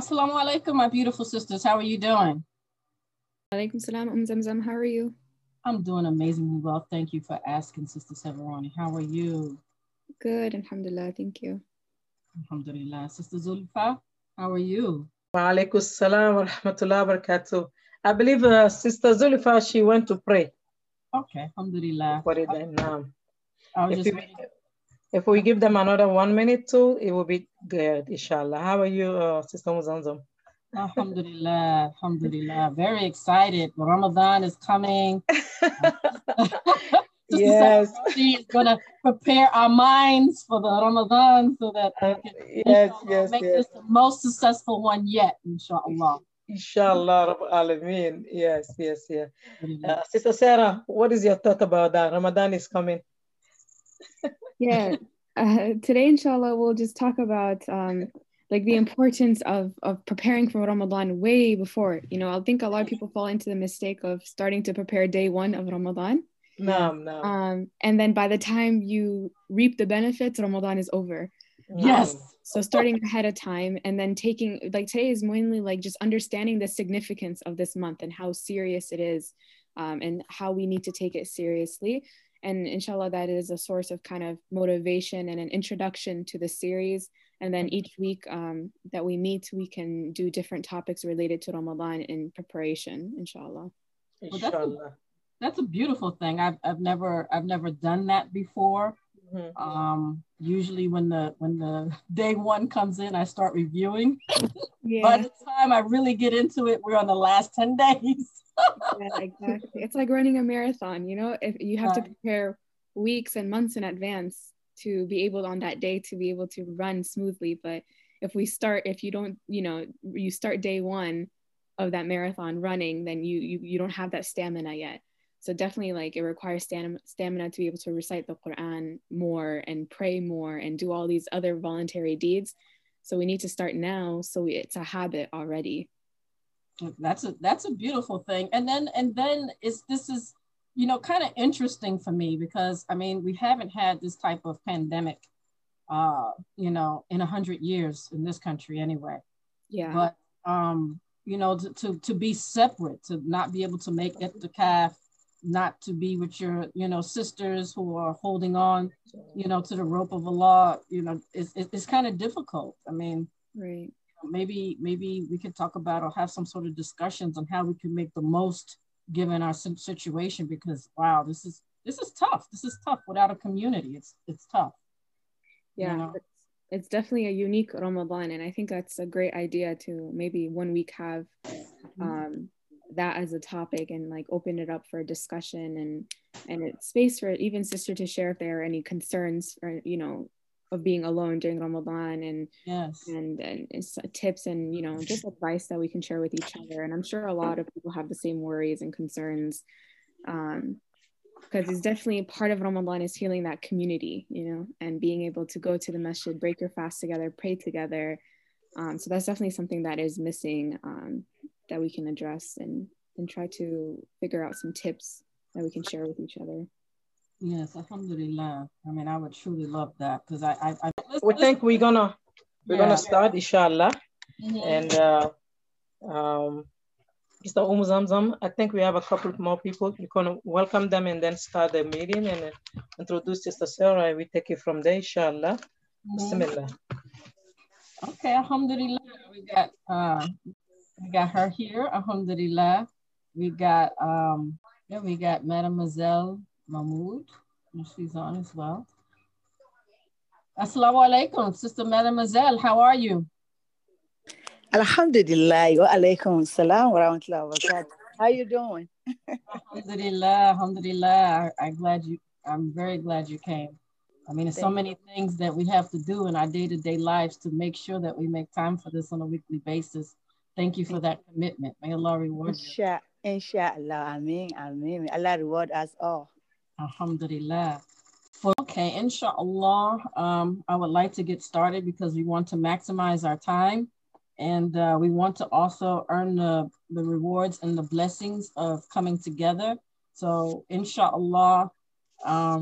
Assalamu alaikum, my beautiful sisters. How are you doing? Alaikum salam, Zamzam. How are you? I'm doing amazingly well. Thank you for asking, Sister Sevaroni. How are you? Good, alhamdulillah. Thank you. Alhamdulillah. Sister Zulfa, how are you? Wa alaikum salam wa rahmatullah wa barakatuh. I believe Sister Zulfa, she went to pray. Okay, alhamdulillah. If we give them another 1 minute too, it will be good, inshallah. How are you, Sister Zamzam? Alhamdulillah, alhamdulillah. Very excited. Ramadan is coming. Yes. She is going to prepare our minds for the Ramadan so that we can make this the most successful one yet, inshallah. Inshallah, Rabb Alameen. Yes, yes, yes. Sister Sarah, what is your thought about that? Ramadan is coming. Yeah, today, inshallah, we'll just talk about like the importance of preparing for Ramadan way before. You know, I think a lot of people fall into the mistake of starting to prepare day one of Ramadan. No. And then by the time you reap the benefits, Ramadan is over. Yes. So starting ahead of time and then taking, like today is mainly like just understanding the significance of this month and how serious it is and how we need to take it seriously. And inshallah, that is a source of kind of motivation and an introduction to the series. And then each week that we meet, we can do different topics related to Ramadan in preparation, inshallah. Well, that's a beautiful thing. I've never done that before. Mm-hmm. Usually when the day one comes in, I start reviewing. Yeah. By the time I really get into it, we're on the last 10 days. Yeah, exactly. It's like running a marathon, you know, if you have to prepare weeks and months in advance to be able on that day to be able to run smoothly. But if you start day one of that marathon running, then you don't have that stamina yet. So definitely, like, it requires stamina to be able to recite the Quran more and pray more and do all these other voluntary deeds. So we need to start now. So it's a habit already. That's a beautiful thing. And then this is, you know, kind of interesting for me because, I mean, we haven't had this type of pandemic, you know, in 100 years in this country anyway. Yeah. But, you know, to be separate, to not be able to make itikaf, not to be with your, you know, sisters who are holding on, you know, to the rope of Allah, you know, it's kind of difficult. I mean, right. Maybe we could talk about or have some sort of discussions on how we can make the most given our situation, because wow, this is tough. This is tough without a community. It's tough. Yeah, you know? It's definitely a unique Ramadan, and I think that's a great idea to maybe 1 week have that as a topic and like open it up for discussion and it's space for even sister to share if there are any concerns or, you know, of being alone during Ramadan and tips and, you know, just advice that we can share with each other. And I'm sure a lot of people have the same worries and concerns because it's definitely part of Ramadan is feeling that community, you know, and being able to go to the masjid, break your fast together, pray together. So that's definitely something that is missing that we can address and try to figure out some tips that we can share with each other. Yes, alhamdulillah. I mean, I would truly love that because I think we're gonna start, inshallah. Mm-hmm. And Mr. Zamzam, I think we have a couple more people. We're gonna welcome them and then start the meeting and introduce Sister Sarah, and we take it from there, inshallah. Mm-hmm. Bismillah. Okay, alhamdulillah. We got her here, alhamdulillah. We got Mademoiselle Mahmood, and she's on as well. Assalamu alaikum, Sister Mademoiselle, how are you? Alhamdulillah, wa alaikum salam wa rahmatullahi wa barakatuh. How you doing? Alhamdulillah, alhamdulillah. I'm very glad you came. I mean, there's so many things that we have to do in our day-to-day lives to make sure that we make time for this on a weekly basis. Thank you for that commitment. May Allah reward you. Inshallah, ameen, ameen. Allah reward us all. Alhamdulillah. Okay, inshallah, I would like to get started because we want to maximize our time and we want to also earn the rewards and the blessings of coming together. So inshallah, I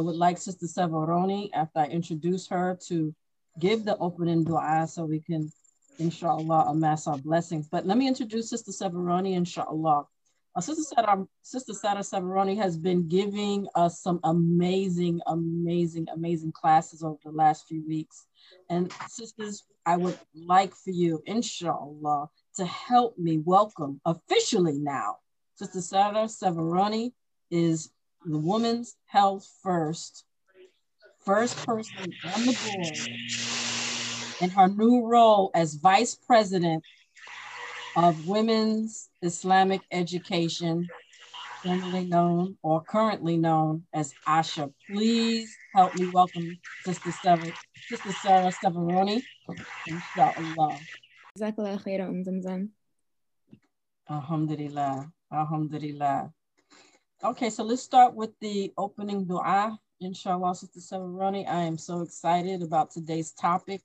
would like Sister Sevaroni, after I introduce her, to give the opening dua so we can inshallah, amass our blessings. But let me introduce Sister Sevaroni, inshallah. Sister Sarah Sevaroni has been giving us some amazing classes over the last few weeks. And sisters, I would like for you, inshallah, to help me welcome officially now. Sister Sarah Sevaroni is the Women's Health First person on the board in her new role as Vice President of Women's Islamic Education, formerly known or currently known as ASHA. Please help me welcome Sister Sarah Sevaroni, inshallah. Jazakallah khair, Umm Zamzam. Alhamdulillah, alhamdulillah. Okay, so let's start with the opening dua, inshallah, Sister Sevaroni. I am so excited about today's topic.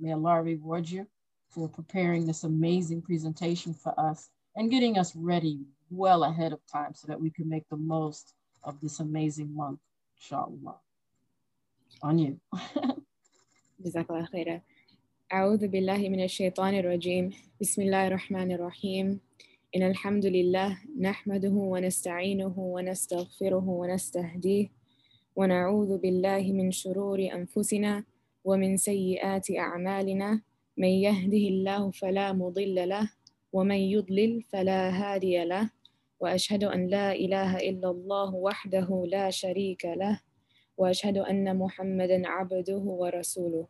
May Allah reward you for preparing this amazing presentation for us and getting us ready well ahead of time so that we can make the most of this amazing month, inshallah. On you. Jazakallah khaira. A'udhu billahi minash shaitanir rajim. Bismillahir rahmanir rahim. Innal hamdulillah nahmaduhu wa nasta'inuhu wa nastaghfiruhu wa nastahdihi wa na'udhu billahi min shururi anfusina wa min sayyiati a'malina. من يهده الله فلا مضل له ومن يضلل فلا هادي له وأشهد أن لا إله إلا الله وحده لا شريك له وأشهد أن محمدا عبده ورسوله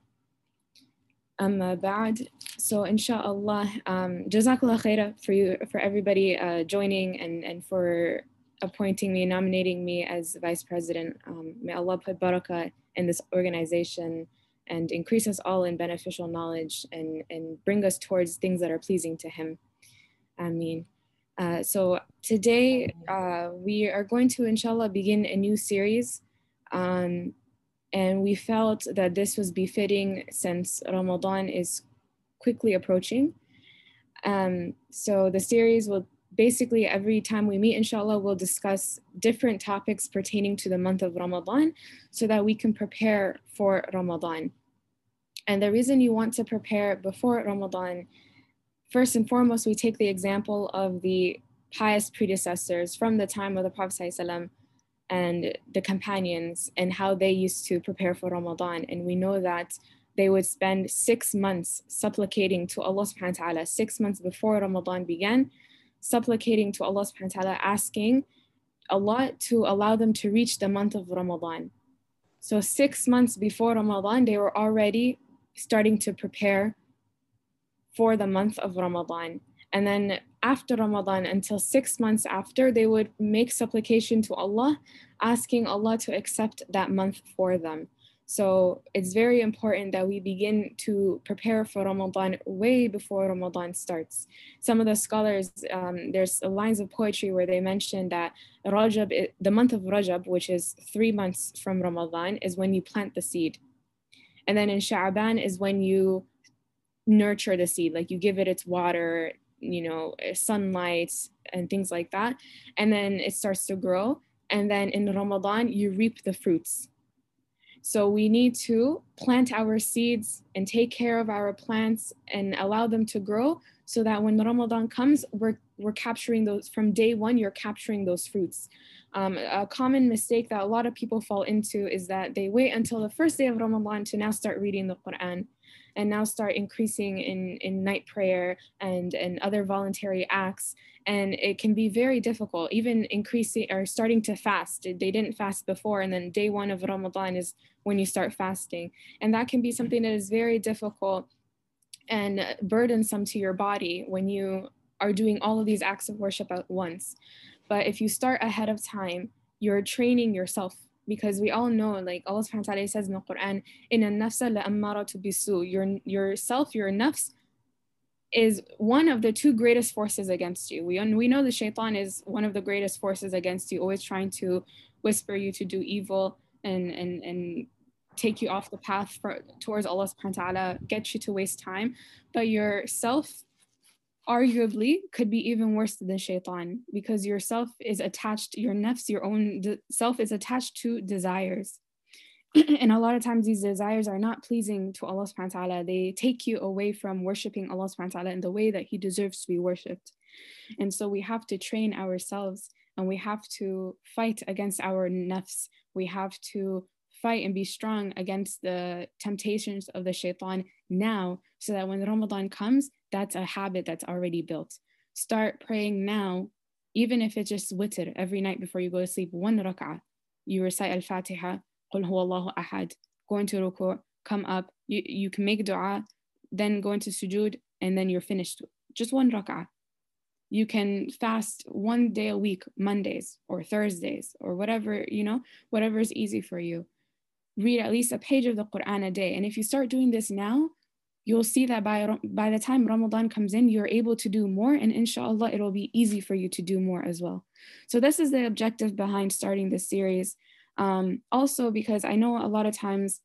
أما بعد. So inshallah, Jazakallah khaira for everybody joining and for appointing me, nominating me as Vice President. May Allah put barakah in this organization and increase us all in beneficial knowledge and bring us towards things that are pleasing to Him. Ameen. So today we are going to, inshallah, begin a new series. And we felt that this was befitting since Ramadan is quickly approaching. So the series will basically every time we meet, inshallah, we'll discuss different topics pertaining to the month of Ramadan so that we can prepare for Ramadan. And the reason you want to prepare before Ramadan, first and foremost, we take the example of the pious predecessors from the time of the Prophet ﷺ and the companions and how they used to prepare for Ramadan. And we know that they would spend 6 months supplicating to Allah subhanahu wa ta'ala, 6 months before Ramadan began, supplicating to Allah subhanahu wa ta'ala, asking Allah to allow them to reach the month of Ramadan. So 6 months before Ramadan, they were already starting to prepare for the month of Ramadan. And then after Ramadan, until 6 months after, they would make supplication to Allah, asking Allah to accept that month for them. So it's very important that we begin to prepare for Ramadan way before Ramadan starts. Some of the scholars, there's lines of poetry where they mention that Rajab, the month of Rajab, which is 3 months from Ramadan, is when you plant the seed. And then in Sha'aban is when you nurture the seed, like you give it its water, you know, sunlight and things like that. And then it starts to grow. And then in Ramadan, you reap the fruits. So we need to plant our seeds and take care of our plants and allow them to grow so that when Ramadan comes, we're capturing those from day one, you're capturing those fruits. A common mistake that a lot of people fall into is that they wait until the first day of Ramadan to now start reading the Quran and now start increasing in night prayer and other voluntary acts. And it can be very difficult, even increasing or starting to fast. They didn't fast before, and then day one of Ramadan is when you start fasting. And that can be something that is very difficult and burdensome to your body when you are doing all of these acts of worship at once. But if you start ahead of time, you're training yourself, because we all know, like Allah subhanahu wa ta'ala says in the Quran, inna nafsa la'ammaratu bisu, your nafs is one of the two greatest forces against you. We know the shaitan is one of the greatest forces against you, always trying to whisper you to do evil and take you off the path towards Allah subhanahu wa ta'ala, get you to waste time. But yourself arguably could be even worse than shaitan, because your nafs, your own self is attached to desires. And a lot of times these desires are not pleasing to Allah subhanahu wa ta'ala. They take you away from worshiping Allah subhanahu wa ta'ala in the way that He deserves to be worshipped. And so we have to train ourselves, and we have to fight against our nafs. We have to fight and be strong against the temptations of the shaitan now, so that when Ramadan comes, that's a habit that's already built. Start praying now, even if it's just witr every night before you go to sleep, one rak'ah. You recite al-Fatiha, Qul huwa Allahu ahad, go into ruku', come up, you can make dua, then go into sujood, and then you're finished. Just one rak'ah. You can fast one day a week, Mondays or Thursdays or whatever, you know, whatever is easy for you. Read at least a page of the Quran a day. And if you start doing this now, you'll see that by the time Ramadan comes in, you're able to do more, and inshallah, it'll be easy for you to do more as well. So this is the objective behind starting this series. Also, because I know a lot of times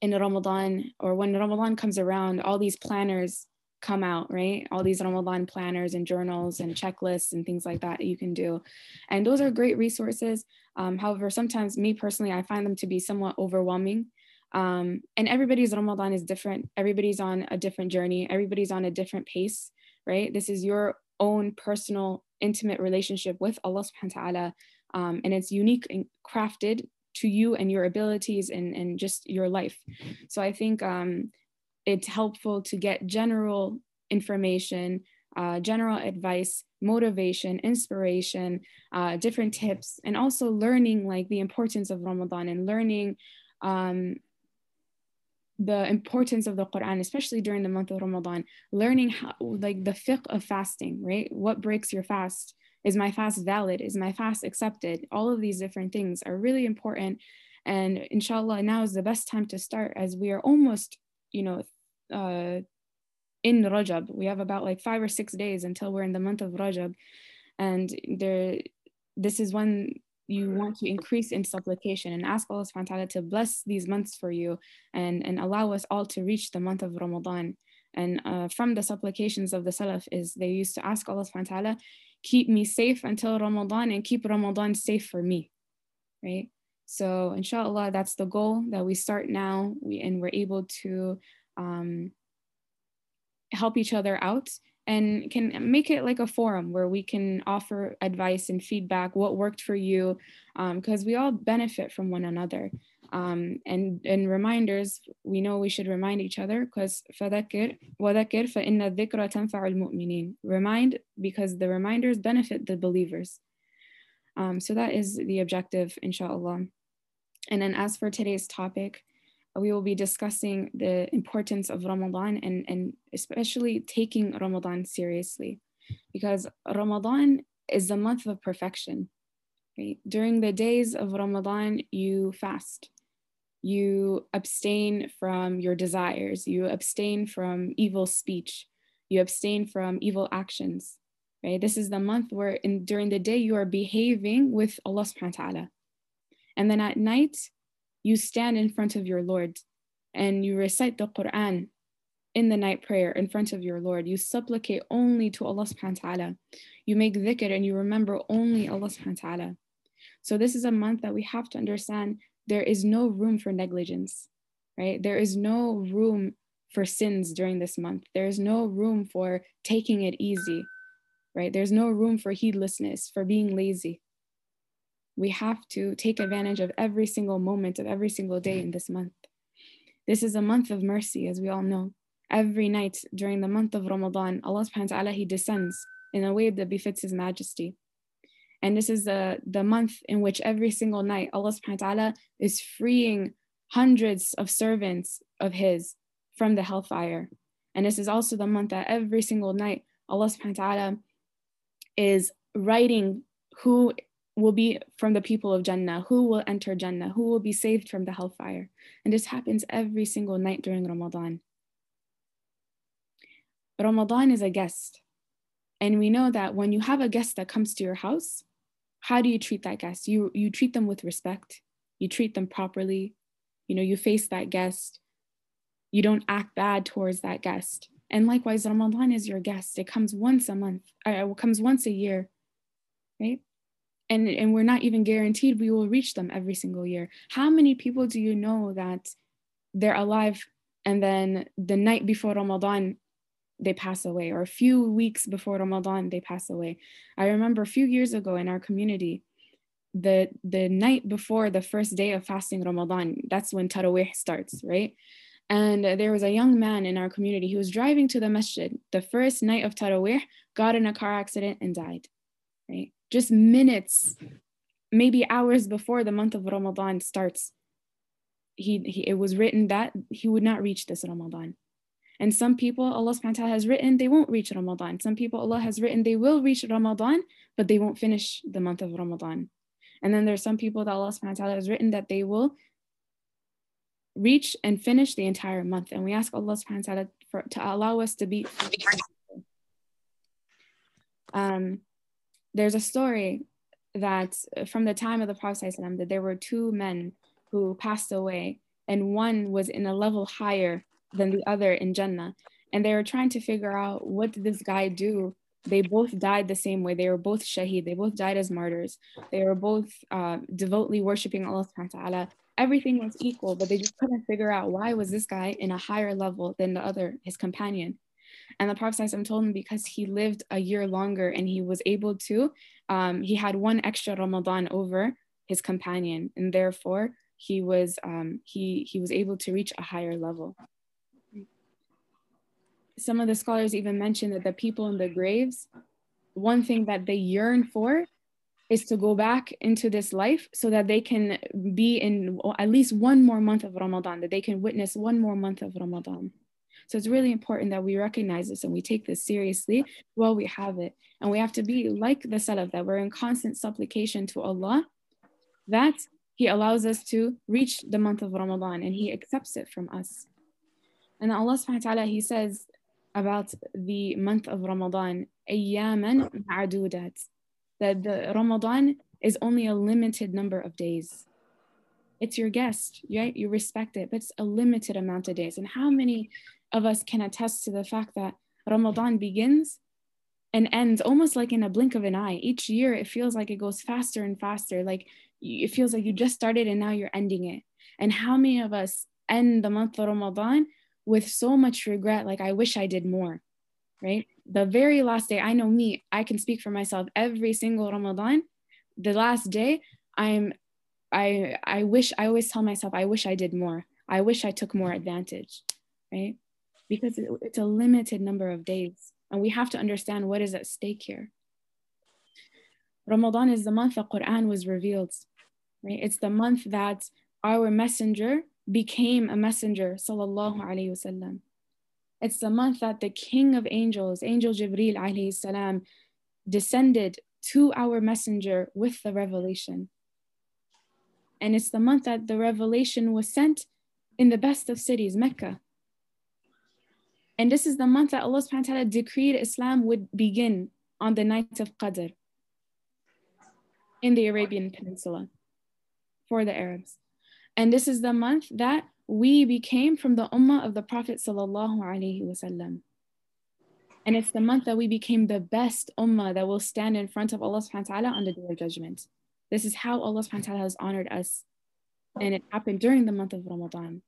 in Ramadan, or when Ramadan comes around, all these planners come out, right? All these Ramadan planners and journals and checklists and things like that you can do. And those are great resources. However, sometimes me personally, I find them to be somewhat overwhelming. And everybody's Ramadan is different. Everybody's on a different journey. Everybody's on a different pace, right? This is your own personal, intimate relationship with Allah subhanahu wa ta'ala. And it's unique and crafted to you and your abilities and just your life. So I think it's helpful to get general information, general advice, motivation, inspiration, different tips, and also learning like the importance of Ramadan and learning the importance of the Quran, especially during the month of Ramadan, learning how, like the fiqh of fasting, right? What breaks your fast? Is my fast valid? Is my fast accepted? All of these different things are really important. And inshallah, now is the best time to start, as we are almost, you know, in Rajab. We have about like 5 or 6 days until we're in the month of Rajab. And this is when you want to increase in supplication and ask Allah subhanahu wa ta'ala to bless these months for you, and allow us all to reach the month of Ramadan. And from the supplications of the Salaf is they used to ask Allah subhanahu wa ta'ala, keep me safe until Ramadan and keep Ramadan safe for me, right? So inshallah, that's the goal, that we start now, and we're able to help each other out, and can make it like a forum where we can offer advice and feedback, what worked for you, because we all benefit from one another. And reminders, we know we should remind each other, because فَذَكِّرْ وَذَكِّرْ فَإِنَّ الذِّكْرَ تَنْفَعُ الْمُؤْمِنِينَ. Remind, because the reminders benefit the believers. So that is the objective, inshallah. And then as for today's topic, we will be discussing the importance of Ramadan, and especially taking Ramadan seriously, because Ramadan is the month of perfection. Right? During the days of Ramadan, you fast. You abstain from your desires, you abstain from evil speech, you abstain from evil actions, right? This is the month where during the day you are behaving with Allah subhanahu wa ta'ala. And then at night, you stand in front of your Lord and you recite the Quran in the night prayer in front of your Lord. You supplicate only to Allah subhanahu wa ta'ala. You make dhikr and you remember only Allah subhanahu wa ta'ala. So this is a month that we have to understand there is no room for negligence, right? There is no room for sins during this month. There is no room for taking it easy, right? There's no room for heedlessness, for being lazy. We have to take advantage of every single moment of every single day in this month. This is a month of mercy, as we all know. Every night during the month of Ramadan, Allah subhanahu wa ta'ala, He descends in a way that befits His majesty. And this is the month in which every single night Allah subhanahu wa ta'ala is freeing hundreds of servants of His from the hellfire. And this is also the month that every single night Allah subhanahu wa ta'ala is writing who will be from the people of Jannah, who will enter Jannah, who will be saved from the hellfire. And this happens every single night during Ramadan. Ramadan is a guest. And we know that when you have a guest that comes to your house, how do you treat that guest? You treat them with respect. You treat them properly. You know, you face that guest. You don't act bad towards that guest. And likewise, Ramadan is your guest. It comes once a year, right? And we're not even guaranteed we will reach them every single year. How many people do you know that they're alive and then the night before Ramadan, they pass away, or a few weeks before Ramadan, they pass away? I remember a few years ago in our community, the night before the first day of fasting Ramadan, that's when Tarawih starts, right? And there was a young man in our community. He was driving to the masjid the first night of Tarawih, got in a car accident and died, right? Just minutes, maybe hours before the month of Ramadan starts. It was written that he would not reach this Ramadan. And some people, Allah subhanahu wa ta'ala has written they won't reach Ramadan. Some people, Allah has written they will reach Ramadan, but they won't finish the month of Ramadan. And then there's some people that Allah subhanahu wa ta'ala has written that they will reach and finish the entire month. And we ask Allah subhanahu wa ta'ala to allow us to be. There's a story that from the time of the Prophet ﷺ, that there were two men who passed away, and one was in a level higher than the other in Jannah. And they were trying to figure out, what did this guy do? They both died the same way. They were both shaheed. They both died as martyrs. They were both devoutly worshiping Allah subhanahu wa ta'ala. Everything was equal, but they just couldn't figure out, why was this guy in a higher level than the other, his companion? And the Prophet ﷺ told him, because he lived a year longer and he was able to, he had one extra Ramadan over his companion, and therefore he was able to reach a higher level. Some of the scholars even mentioned that the people in the graves, one thing that they yearn for is to go back into this life so that they can be in at least one more month of Ramadan, that they can witness one more month of Ramadan. So it's really important that we recognize this and we take this seriously while we have it. And we have to be like the Salaf, that we're in constant supplication to Allah that He allows us to reach the month of Ramadan and He accepts it from us. And Allah subhanahu wa ta'ala, He says about the month of Ramadan, أَيَّامًا مَعْدُودَاتٍ, that the Ramadan is only a limited number of days. It's your guest, right? You respect it, but it's a limited amount of days. And how many of us can attest to the fact that Ramadan begins and ends almost like in a blink of an eye? Each year, it feels like it goes faster and faster. Like it feels like you just started and now you're ending it. And how many of us end the month of Ramadan with so much regret, like, I wish I did more, right? The very last day, I know me, I can speak for myself, every single Ramadan, the last day, I always tell myself, I wish I did more. I wish I took more advantage, right? Because it's a limited number of days. And we have to understand what is at stake here. Ramadan is the month the Quran was revealed, right? It's the month that our messenger became a messenger, sallallahu alayhi wasallam. It's the month that the king of angels, Angel Jibreel alayhi salam, descended to our messenger with the revelation. And it's the month that the revelation was sent in the best of cities, Mecca. And this is the month that Allah subhanahu wa ta'ala decreed Islam would begin on the night of Qadr in the Arabian Peninsula for the Arabs. And this is the month that we became from the ummah of the Prophet sallallahu alaihi wasallam. And it's the month that we became the best ummah that will stand in front of Allah subhanahu wa ta'ala on the day of judgment. This is how Allah subhanahu wa ta'ala has honored us. And it happened during the month of Ramadan.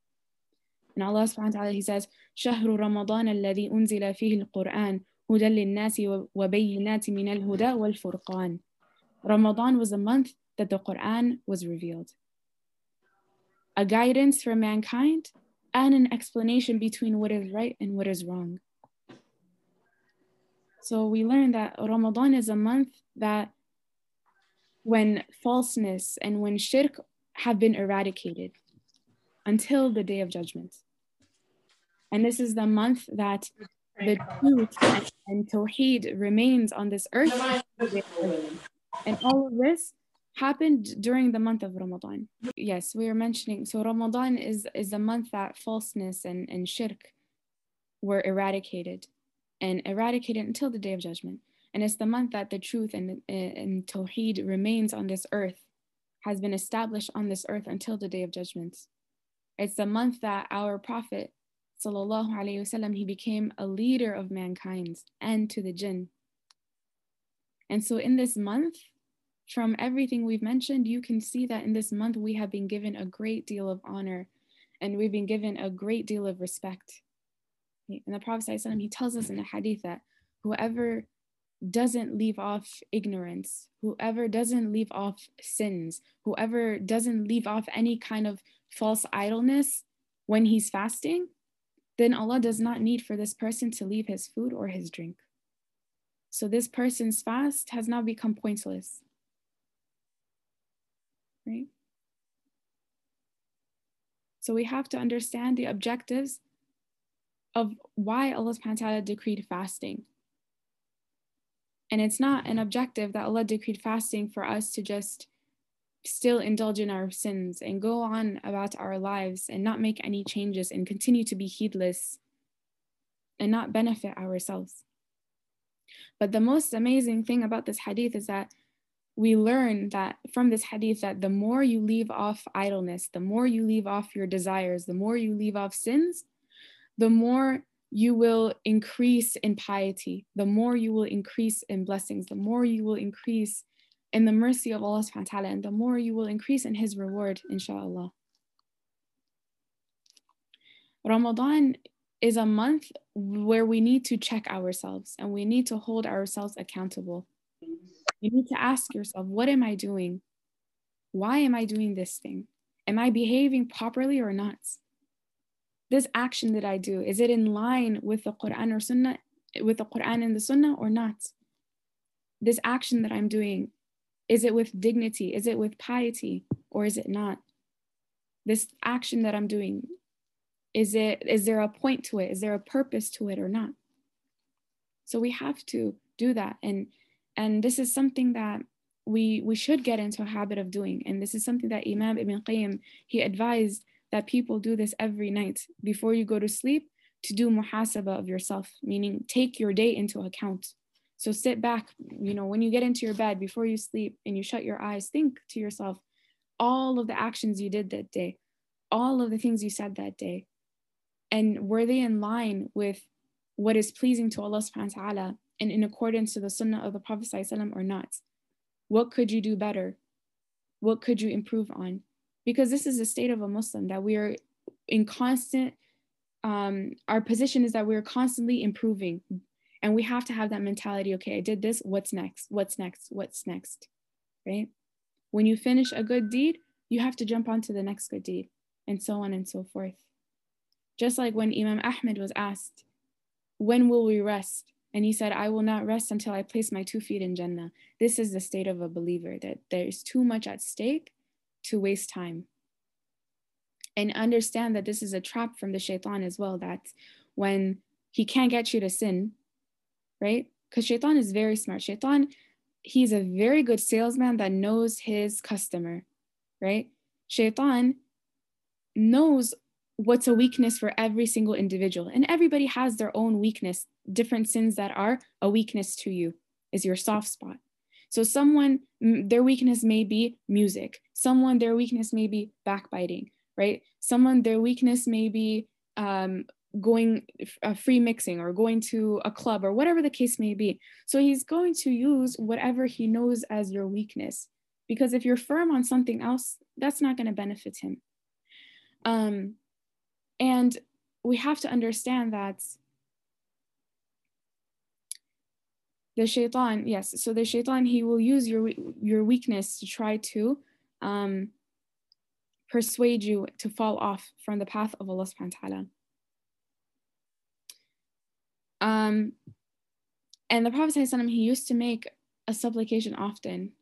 And Allah subhanahu wa ta'ala, He says, شَهْرُ رَمَضَانَ الَّذِي أُنزِلَ فِيهِ الْقُرْآنِ هُدًى لِلنَّاسِ وَبَيِّنَاتٍ مِنَ الْهُدَى وَالْفُرْقَانِ. Ramadan was a month that the Quran was revealed. A guidance for mankind and an explanation between what is right and what is wrong. So we learn that Ramadan is a month that when falseness and when shirk have been eradicated until the day of judgment. And this is the month that the truth and Tawheed remains on this earth. And all of this happened during the month of Ramadan. Yes, we were mentioning, so Ramadan is a month that falseness and shirk were eradicated until the day of judgment. And it's the month that the truth and Tawheed remains on this earth, has been established on this earth until the day of judgment. It's the month that our Prophet sallallahu alaihi wasallam, he became a leader of mankind and to the jinn. And so in this month, From everything we've mentioned, you can see that in this month we have been given a great deal of honor and we've been given a great deal of respect. And the Prophet ﷺ, he tells us in the hadith that whoever doesn't leave off ignorance, whoever doesn't leave off sins, whoever doesn't leave off any kind of false idleness when he's fasting, then Allah does not need for this person to leave his food or his drink. So this person's fast has now become pointless. Right? So we have to understand the objectives of why Allah subhanahu wa ta'ala decreed fasting. And it's not an objective that Allah decreed fasting for us to just still indulge in our sins and go on about our lives and not make any changes and continue to be heedless and not benefit ourselves. But the most amazing thing about this hadith is that we learn that from this hadith that the more you leave off idleness, the more you leave off your desires, the more you leave off sins, the more you will increase in piety, the more you will increase in blessings, the more you will increase in the mercy of Allah subhanahu wa ta'ala, and the more you will increase in his reward, inshallah. Ramadan is a month where we need to check ourselves and we need to hold ourselves accountable. You need to ask yourself, what am I doing? Why am I doing this thing? Am I behaving properly or not? This action that I do, is it in line with the Quran or Sunnah, with the Quran and the Sunnah or not? This action that I'm doing, is it with dignity? Is it with piety or is it not? This action that I'm doing, is there a point to it? Is there a purpose to it or not? So we have to do that, and this is something that we should get into a habit of doing, and this is something that Imam Ibn Qayyim, he advised that people do this every night before you go to sleep, to do muhasabah of yourself, meaning take your day into account. So sit back, when you get into your bed, before you sleep and you shut your eyes, think to yourself, all of the actions you did that day, all of the things you said that day, and were they in line with what is pleasing to Allah subhanahu wa ta'ala and in accordance to the sunnah of the Prophet sallallahu alaihi wasallam or not? What could you do better? What could you improve on? Because this is the state of a Muslim, that we are in constant, our position is that we are constantly improving. And we have to have that mentality, okay, I did this, what's next? What's next? What's next? Right? When you finish a good deed, you have to jump onto the next good deed, and so on and so forth. Just like when Imam Ahmed was asked, when will we rest? And he said, I will not rest until I place my 2 feet in Jannah. This is the state of a believer, that there is too much at stake to waste time. And understand that this is a trap from the shaitan as well, that when he can't get you to sin, right? Because shaitan is very smart. Shaitan, he's a very good salesman that knows his customer, right? Shaitan knows what's a weakness for every single individual. And everybody has their own weakness, different sins that are a weakness to you, is your soft spot. So someone, their weakness may be music. Someone, their weakness may be backbiting, right? Someone, their weakness may be going free mixing or going to a club or whatever the case may be. So he's going to use whatever he knows as your weakness, because if you're firm on something else, that's not going to benefit him. And we have to understand that the shaitan, yes, so the shaitan, he will use your weakness to try to persuade you to fall off from the path of Allah subhanahu wa ta'ala. And the Prophet ﷺ, he used to make a supplication often.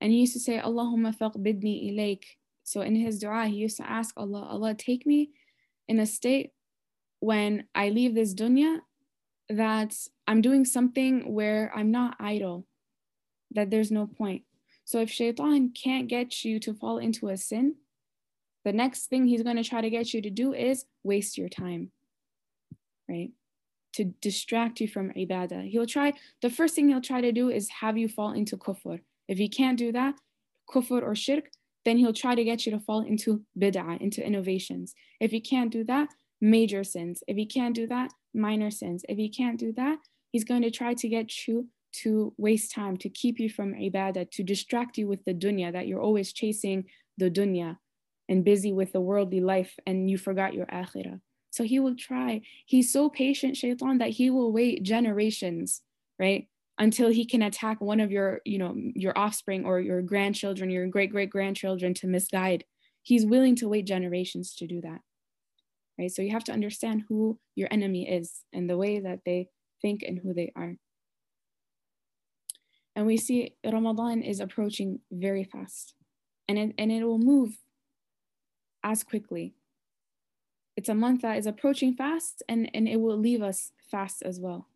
And he used to say, Allahumma faqbidni ilayk. So in his dua, he used to ask Allah, Allah, take me in a state when I leave this dunya that I'm doing something where I'm not idle, that there's no point. So if shaitan can't get you to fall into a sin, the next thing he's going to try to get you to do is waste your time, right? To distract you from ibadah. The first thing he'll try to do is have you fall into kufr. If he can't do that, kufr or shirk, then he'll try to get you to fall into bid'ah, into innovations. If he can't do that, major sins. If he can't do that, minor sins. If he can't do that, he's going to try to get you to waste time, to keep you from ibadah, to distract you with the dunya, that you're always chasing the dunya and busy with the worldly life and you forgot your akhirah. So he will try. He's so patient, shaitan, that he will wait generations, right? Until he can attack one of your, your offspring or your grandchildren, your great-great-grandchildren to misguide. He's willing to wait generations to do that, right? So you have to understand who your enemy is and the way that they think and who they are. And we see Ramadan is approaching very fast, and it will move as quickly. It's a month that is approaching fast, and it will leave us fast as well.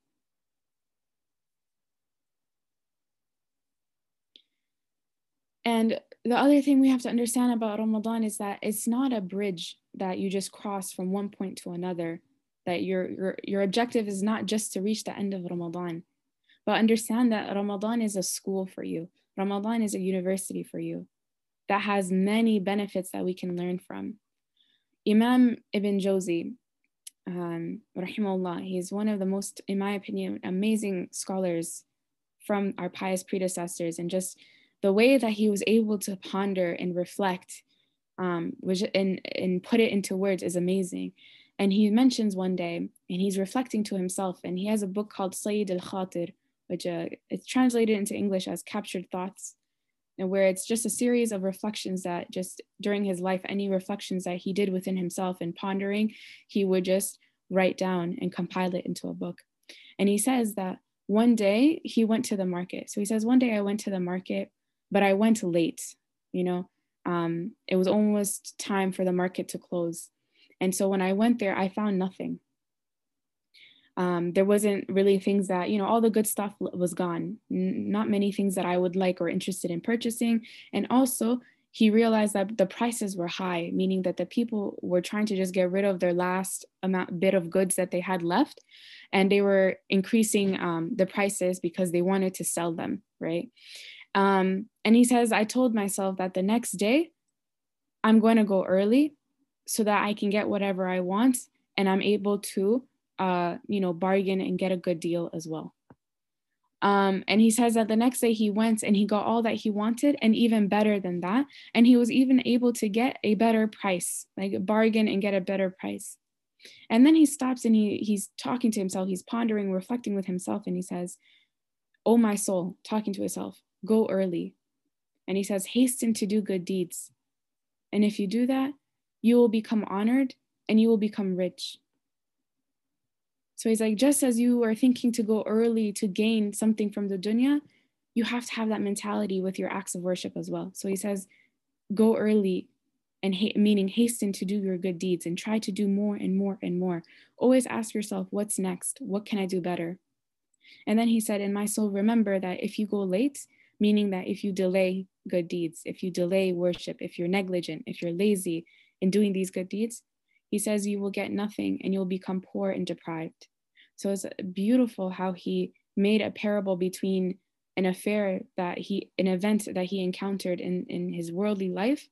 And the other thing we have to understand about Ramadan is that it's not a bridge that you just cross from one point to another, that your objective is not just to reach the end of Ramadan. But understand that Ramadan is a school for you. Ramadan is a university for you that has many benefits that we can learn from. Imam Ibn Jawzi, rahimahullah, he's one of the most, in my opinion, amazing scholars from our pious predecessors. And just the way that he was able to ponder and reflect and put it into words is amazing. And he mentions one day, and he's reflecting to himself, and he has a book called Sayyid al-Khatir, which it's translated into English as Captured Thoughts, and where it's just a series of reflections that just during his life, any reflections that he did within himself and pondering, he would just write down and compile it into a book. And he says that one day he went to the market. So he says, one day I went to the market, but I went late, it was almost time for the market to close. And so when I went there, I found nothing. There wasn't really things that, all the good stuff was gone. Not many things that I would like or interested in purchasing. And also he realized that the prices were high, meaning that the people were trying to just get rid of their last bit of goods that they had left. And they were increasing the prices because they wanted to sell them, right? And he says, I told myself that the next day I'm going to go early, so that I can get whatever I want, and I'm able to, bargain and get a good deal as well. And he says that the next day he went and he got all that he wanted, and even better than that. And he was even able to get a better price, like bargain and get a better price. And then he stops and he's talking to himself. He's pondering, reflecting with himself. And he says, oh, my soul, talking to himself, go early. And he says, hasten to do good deeds. And if you do that, you will become honored and you will become rich. So he's like, just as you are thinking to go early to gain something from the dunya, you have to have that mentality with your acts of worship as well. So he says, go early, and meaning hasten to do your good deeds and try to do more and more and more. Always ask yourself, what's next? What can I do better? And then he said, in my soul, remember that if you go late, meaning that if you delay good deeds, if you delay worship, if you're negligent, if you're lazy, in doing these good deeds, he says you will get nothing and you'll become poor and deprived. So it's beautiful how he made a parable between an affair that an event that he encountered in his worldly life,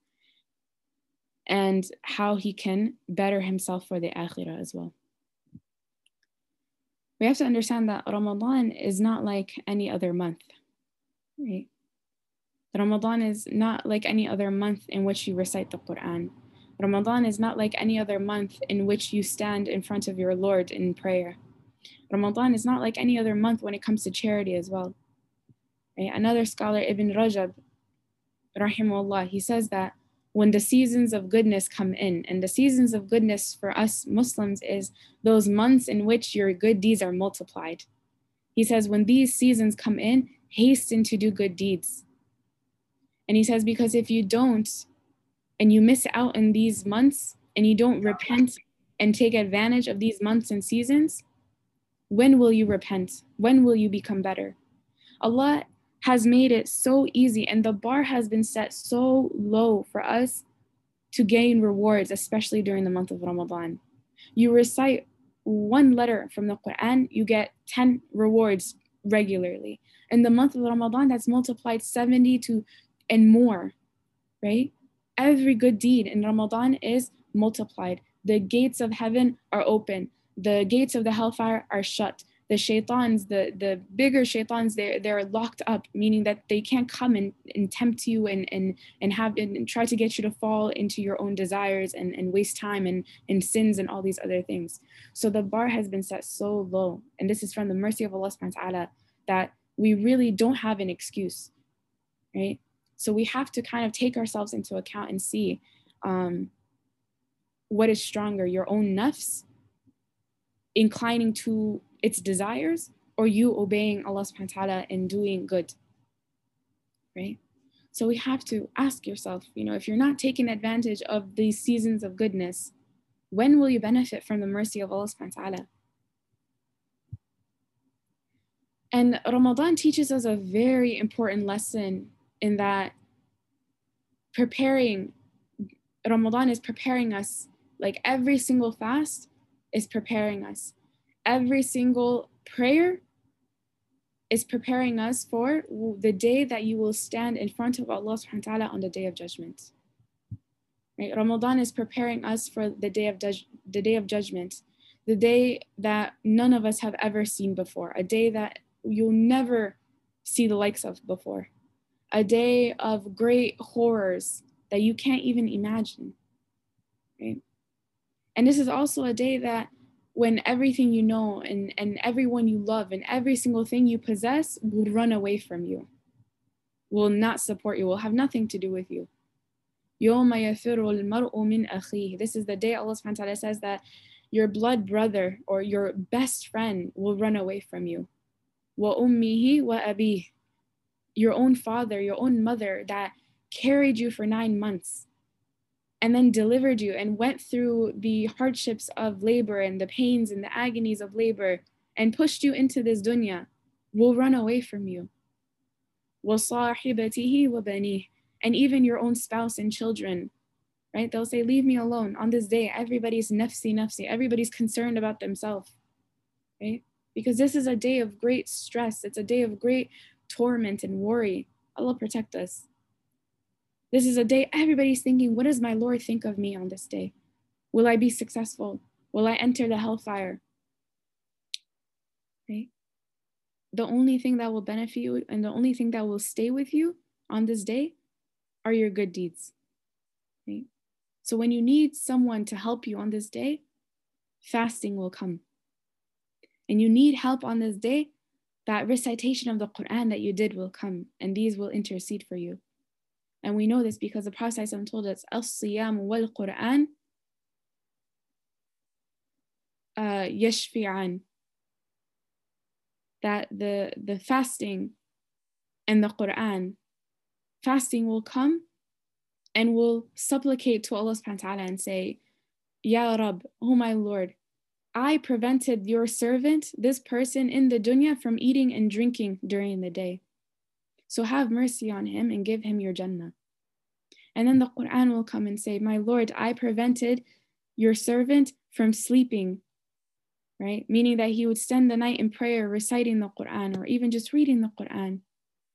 and how he can better himself for the akhirah as well. We have to understand that Ramadan is not like any other month, right? Ramadan is not like any other month in which you recite the Quran. Ramadan is not like any other month in which you stand in front of your Lord in prayer. Ramadan is not like any other month when it comes to charity as well. Another scholar, Ibn Rajab, rahimahullah, he says that when the seasons of goodness come in, and the seasons of goodness for us Muslims is those months in which your good deeds are multiplied. He says, when these seasons come in, hasten to do good deeds. And he says, because if you don't, and you miss out in these months, and you don't repent and take advantage of these months and seasons, when will you repent? When will you become better? Allah has made it so easy, and the bar has been set so low for us to gain rewards, especially during the month of Ramadan. You recite one letter from the Quran, you get 10 rewards regularly. In the month of Ramadan, that's multiplied 70 to and more, right? Every good deed in Ramadan is multiplied. The gates of heaven are open. The gates of the hellfire are shut. the shaitans, the bigger shaitans, they're locked up, meaning that they can't come and tempt you and try to get you to fall into your own desires and waste time and sins and all these other things. So the bar has been set so low, and this is from the mercy of Allah subhanahu wa ta'ala, that we really don't have an excuse, right? So we have to kind of take ourselves into account and see what is stronger, your own nafs inclining to its desires, or you obeying Allah subhanahu wa ta'ala and doing good, right? So we have to ask yourself, you know, if you're not taking advantage of these seasons of goodness, when will you benefit from the mercy of Allah subhanahu wa ta'ala? And Ramadan teaches us a very important lesson in that Ramadan is preparing us, like every single fast is preparing us. Every single prayer is preparing us for the day that you will stand in front of Allah subhanahu wa ta'ala on the day of judgment. Right? Ramadan is preparing us for the day of judgment, the day that none of us have ever seen before, a day that you'll never see the likes of before, a day of great horrors that you can't even imagine. Right? And this is also a day that when everything you know and everyone you love and every single thing you possess will run away from you, will not support you, will have nothing to do with you. يَوْمَ يَفِرُّ الْمَرْءُ مِنْ أَخِيهِ. This is the day Allah subhanahu wa ta'ala says that your blood brother or your best friend will run away from you. وَأُمِّهِ وَأَبِيهِ. Your own father, your own mother that carried you for 9 months and then delivered you and went through the hardships of labor and the pains and the agonies of labor and pushed you into this dunya will run away from you. وَصَاحِبَتِهِ وَبَنِيهِ. And even your own spouse and children, right? They'll say, leave me alone. On this day, everybody's nafsi. Everybody's concerned about themselves, right? Because this is a day of great stress. It's a day of great torment and worry. Allah protect us. This is a day everybody's thinking, what does my Lord think of me on this day? Will I be successful? Will I enter the hellfire? Right? The only thing that will benefit you and the only thing that will stay with you on this day are your good deeds. Right? So when you need someone to help you on this day, fasting will come. And you need help on this day, that recitation of the Quran that you did will come, and these will intercede for you. And we know this because the Prophet ﷺ told us, "As-siyam wal Quran yashfi'an," that the fasting and the Quran, fasting will come and will supplicate to Allah subhanahu wa ta'ala and say, "Ya Rabb, oh my Lord, I prevented your servant, this person in the dunya, from eating and drinking during the day. So have mercy on him and give him your Jannah." And then the Quran will come and say, "My Lord, I prevented your servant from sleeping," right? Meaning that he would spend the night in prayer, reciting the Quran, or even just reading the Quran.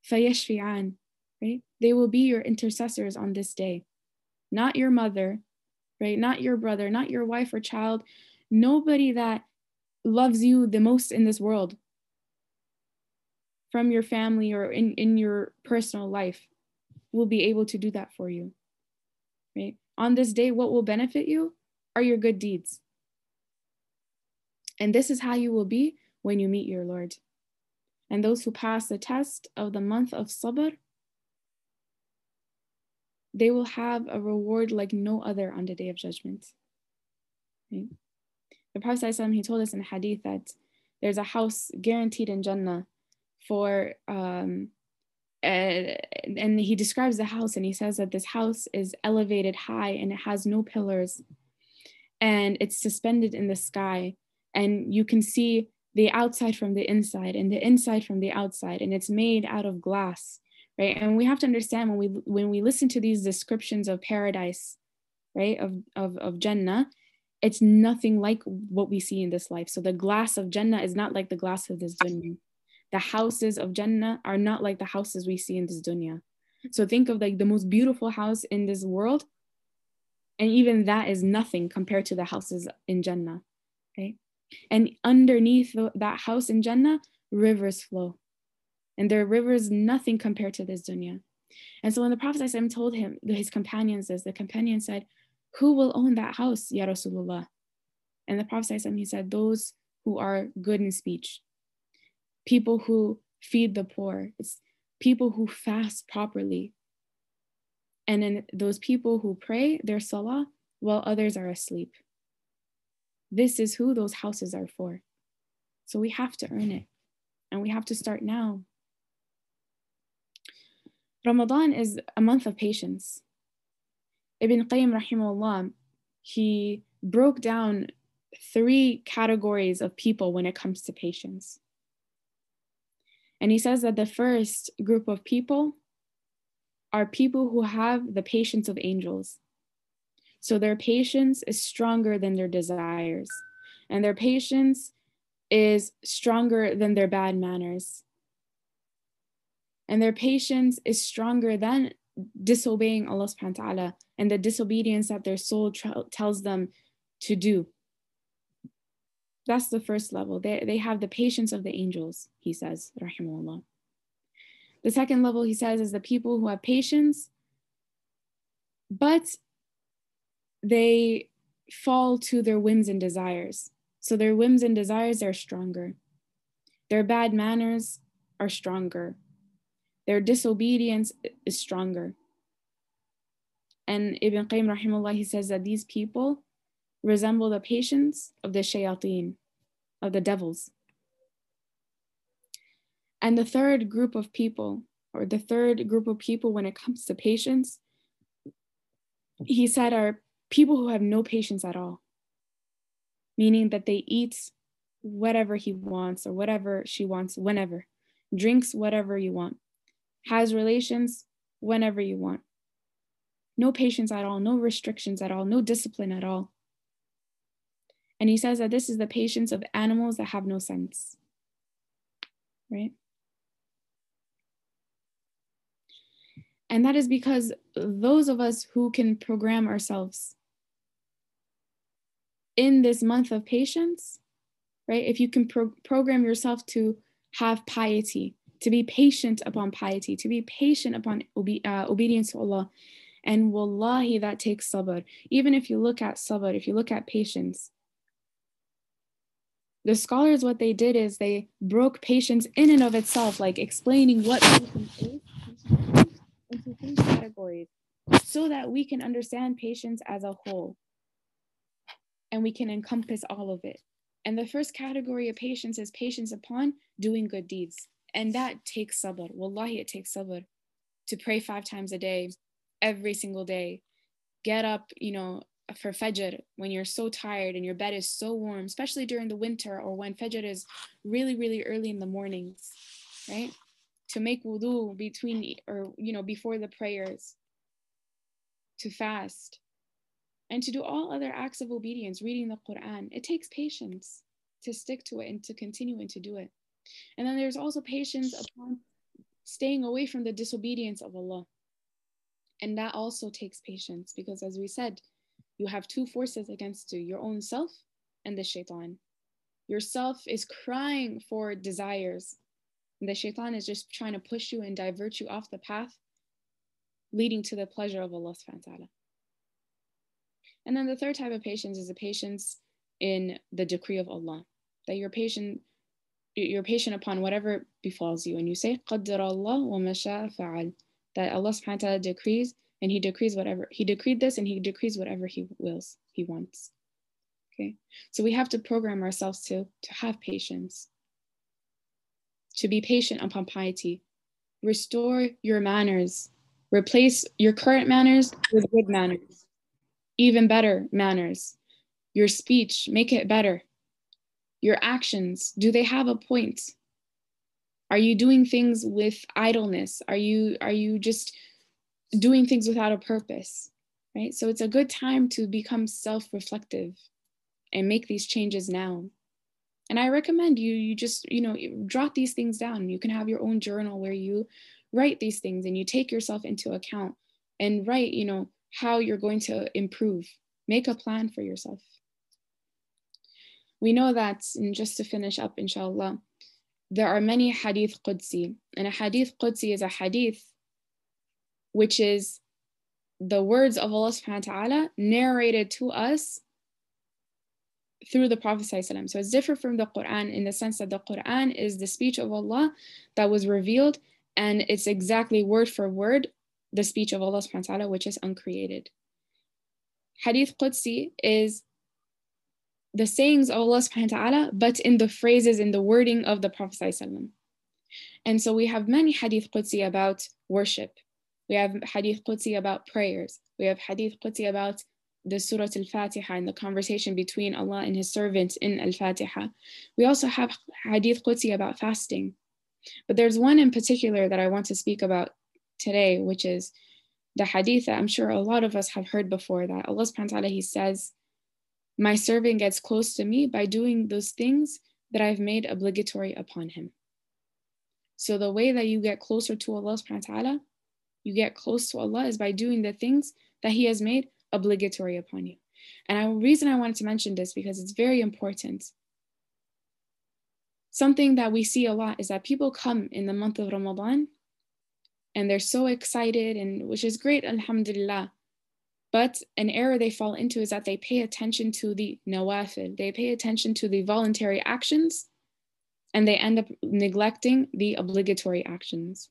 فَيَشْفِعَانِ, right? They will be your intercessors on this day. Not your mother, right? Not your brother, not your wife or child. Nobody that loves you the most in this world, from your family or in your personal life, will be able to do that for you, right? On this day, what will benefit you are your good deeds. And this is how you will be when you meet your Lord. And those who pass the test of the month of Sabr, they will have a reward like no other on the day of judgment. Right? The Prophet ﷺ, he told us in hadith that there's a house guaranteed in Jannah for, and he describes the house and he says that this house is elevated high and it has no pillars and it's suspended in the sky and you can see the outside from the inside and the inside from the outside, and it's made out of glass, right? And we have to understand when we listen to these descriptions of paradise, right, of Jannah, it's nothing like what we see in this life. So the glass of Jannah is not like the glass of this dunya. The houses of Jannah are not like the houses we see in this dunya. So think of like the most beautiful house in this world, and even that is nothing compared to the houses in Jannah, okay? And underneath that house in Jannah, rivers flow. And there are rivers, nothing compared to this dunya. And so when the Prophet ﷺ told him, his companions this, the companion said, who will own that house, Ya Rasulullah? And the Prophet ﷺ, he said, those who are good in speech, people who feed the poor, it's people who fast properly. And then those people who pray their salah while others are asleep. This is who those houses are for. So we have to earn it. And we have to start now. Ramadan is a month of patience. Ibn Qayyim rahimahullah, he broke down 3 categories of people when it comes to patience. And he says that the first group of people are people who have the patience of angels. So their patience is stronger than their desires. And their patience is stronger than their bad manners. And their patience is stronger than disobeying Allah subhanahu wa ta'ala and the disobedience that their soul tells them to do. That's the first level. They have the patience of the angels, he says, rahimahullah. The second level, he says, is the people who have patience, but they fall to their whims and desires. So their whims and desires are stronger. Their bad manners are stronger. Their disobedience is stronger. And Ibn Qayyim rahimahullah, he says that these people resemble the patience of the shayateen, of the devils. And the third group of people, or the third group of people when it comes to patience, he said, are people who have no patience at all. Meaning that they eat whatever he wants or whatever she wants, whenever. Drinks whatever you want. Has relations whenever you want. No patience at all, no restrictions at all, no discipline at all. And he says that this is the patience of animals that have no sense, right? And that is because those of us who can program ourselves in this month of patience, right? If you can program yourself to have piety, to be patient upon piety, to be patient upon obedience to Allah. And wallahi, that takes sabr. Even if you look at sabr, if you look at patience, the scholars, what they did is they broke patience in and of itself, like explaining what patience is into 3 categories, so that we can understand patience as a whole. And we can encompass all of it. And the first category of patience is patience upon doing good deeds. And that takes sabr. Wallahi, it takes sabr to pray 5 times a day, every single day. Get up, for Fajr when you're so tired and your bed is so warm, especially during the winter or when Fajr is really, really early in the mornings, right? To make wudu before the prayers, to fast, and to do all other acts of obedience, reading the Quran. It takes patience to stick to it and to continue and to do it. And then there's also patience upon staying away from the disobedience of Allah. And that also takes patience because, as we said, you have 2 forces against you, your own self and the shaitan. Yourself is crying for desires. And the shaitan is just trying to push you and divert you off the path leading to the pleasure of Allah subhanahu wa ta'ala. And then the third type of patience is the patience in the decree of Allah. That you're patient upon whatever befalls you. And you say, قَدْرَ اللَّهُ وَمَا شَاءَ فَعَلَ. That Allah subhanahu wa ta'ala decrees, and he decreed whatever he wills, he wants. Okay, so we have to program ourselves to have patience, to be patient upon piety. Restore your manners. Replace your current manners with good manners, even better manners. Your speech, make it better. Your actions, do they have a point? Are you doing things with idleness? Are you just doing things without a purpose, right? So it's a good time to become self-reflective and make these changes now. And I recommend you just jot these things down. You can have your own journal where you write these things and you take yourself into account and write, how you're going to improve. Make a plan for yourself. We know that, and just to finish up, inshallah, there are many hadith Qudsi, and a hadith Qudsi is a hadith which is the words of Allah subhanahu wa ta'ala narrated to us through the Prophet sallallahu alaihi wasallam. So it's different from the Quran in the sense that the Quran is the speech of Allah that was revealed, and it's exactly word for word the speech of Allah subhanahu wa ta'ala, which is uncreated. Hadith Qudsi is the sayings of Allah subhanahu wa ta'ala, but in the phrases, in the wording of the Prophet sallallahu alaihi wasallam. And so we have many hadith Qudsi about worship. We have hadith Qudsi about prayers. We have hadith Qudsi about the Surah Al-Fatiha and the conversation between Allah and His servant in Al-Fatiha. We also have hadith Qudsi about fasting. But there's one in particular that I want to speak about today, which is the hadith that I'm sure a lot of us have heard before, that Allah subhanahu wa ta'ala, He says, "My servant gets close to me by doing those things that I've made obligatory upon him." So the way that you get closer to Allah subhanahu wa ta'ala, you get close to Allah, is by doing the things that He has made obligatory upon you. And the reason I wanted to mention this, because it's very important. Something that we see a lot is that people come in the month of Ramadan and they're so excited, and which is great, alhamdulillah. But an error they fall into is that they pay attention to the nawafil. They pay attention to the voluntary actions, and they end up neglecting the obligatory actions,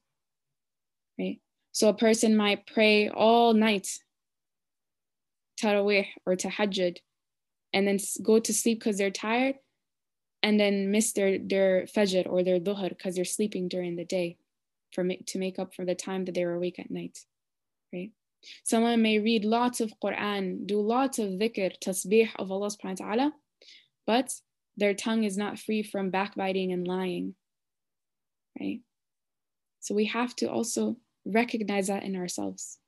right? So a person might pray all night, Tarawih or Tahajjud, and then go to sleep because they're tired, and then miss their Fajr or their Dhuhr because they're sleeping during the day to make up for the time that they were awake at night, right? Someone may read lots of Quran, do lots of dhikr, tasbih of Allah subhanahu wa ta'ala, but their tongue is not free from backbiting and lying, right? So we have to also recognize that in ourselves.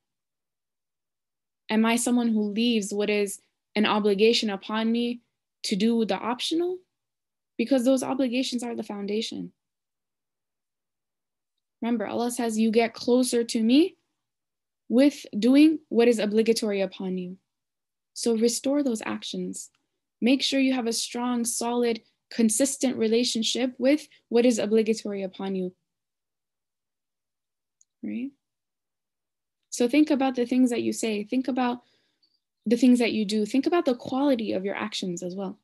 Am I someone who leaves what is an obligation upon me to do the optional? Because those obligations are the foundation. Remember, Allah says, "You get closer to me with doing what is obligatory upon you." So restore those actions. Make sure you have a strong, solid, consistent relationship with what is obligatory upon you. Right? So think about the things that you say. Think about the things that you do. Think about the quality of your actions as well.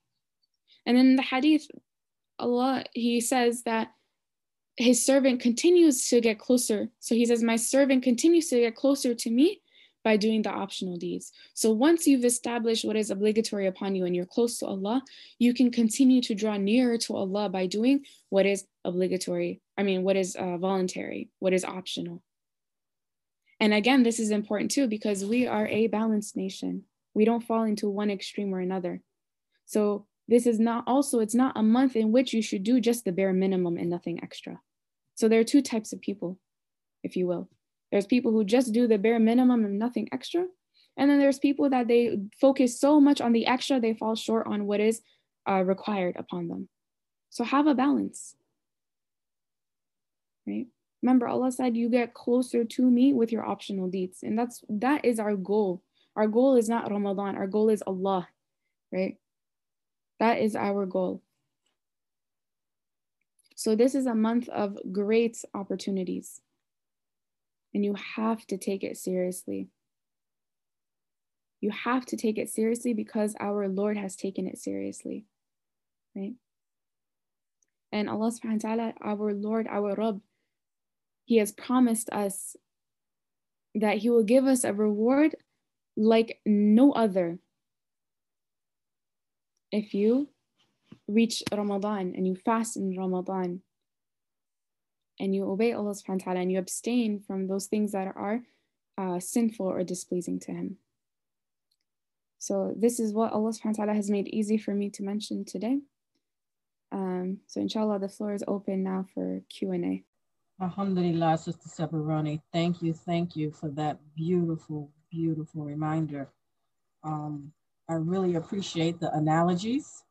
And then in the hadith, Allah, He says that His servant continues to get closer. So He says, "My servant continues to get closer to me by doing the optional deeds." So once you've established what is obligatory upon you and you're close to Allah, you can continue to draw nearer to Allah by doing what is obligatory. What is voluntary, what is optional. And again, this is important too, because we are a balanced nation. We don't fall into one extreme or another. So this is not also, it's not a month in which you should do just the bare minimum and nothing extra. So there are two types of people, if you will. There's people who just do the bare minimum and nothing extra. And then there's people that they focus so much on the extra, they fall short on what is required upon them. So have a balance. Right? Remember, Allah said, "You get closer to me with your optional deeds." And that is our goal. Our goal is not Ramadan. Our goal is Allah, right? That is our goal. So this is a month of great opportunities, and you have to take it seriously. You have to take it seriously because our Lord has taken it seriously, right? And Allah subhanahu wa ta'ala, our Lord, our Rabb, He has promised us that He will give us a reward like no other if you reach Ramadan and you fast in Ramadan and you obey Allah subhanahu wa ta'ala and you abstain from those things that are sinful or displeasing to Him. So this is what Allah subhanahu wa ta'ala has made easy for me to mention today. So inshallah, the floor is open now for Q&A. Alhamdulillah, Sister Sevaroni, thank you for that beautiful, beautiful reminder. I really appreciate the analogies.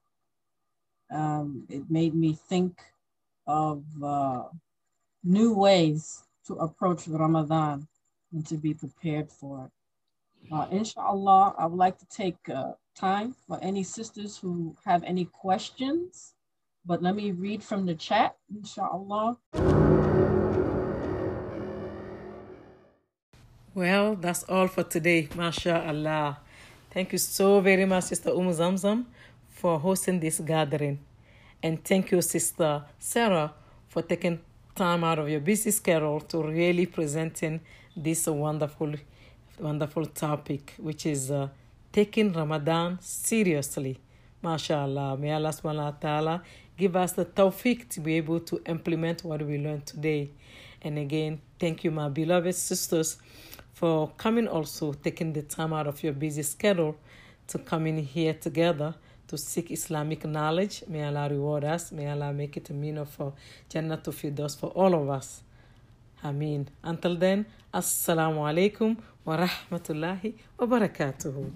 It made me think of new ways to approach Ramadan and to be prepared for it. Inshallah, I would like to take time for any sisters who have any questions, but let me read from the chat, inshallah. Well, that's all for today, mashallah. Thank you so very much, Sister Zamzam, for hosting this gathering. And thank you, Sister Sarah, for taking time out of your busy schedule to really presenting this wonderful, wonderful topic, which is taking Ramadan seriously. MashaAllah, may Allah subhanahu wa ta'ala give us the tawfiq to be able to implement what we learned today. And again, thank you, my beloved sisters, for coming also, taking the time out of your busy schedule to come in here together to seek Islamic knowledge. May Allah reward us. May Allah make it a mean of Jannah to feed us for all of us. Ameen. Until then, Assalamu alaikum wa rahmatullahi wa barakatuhu.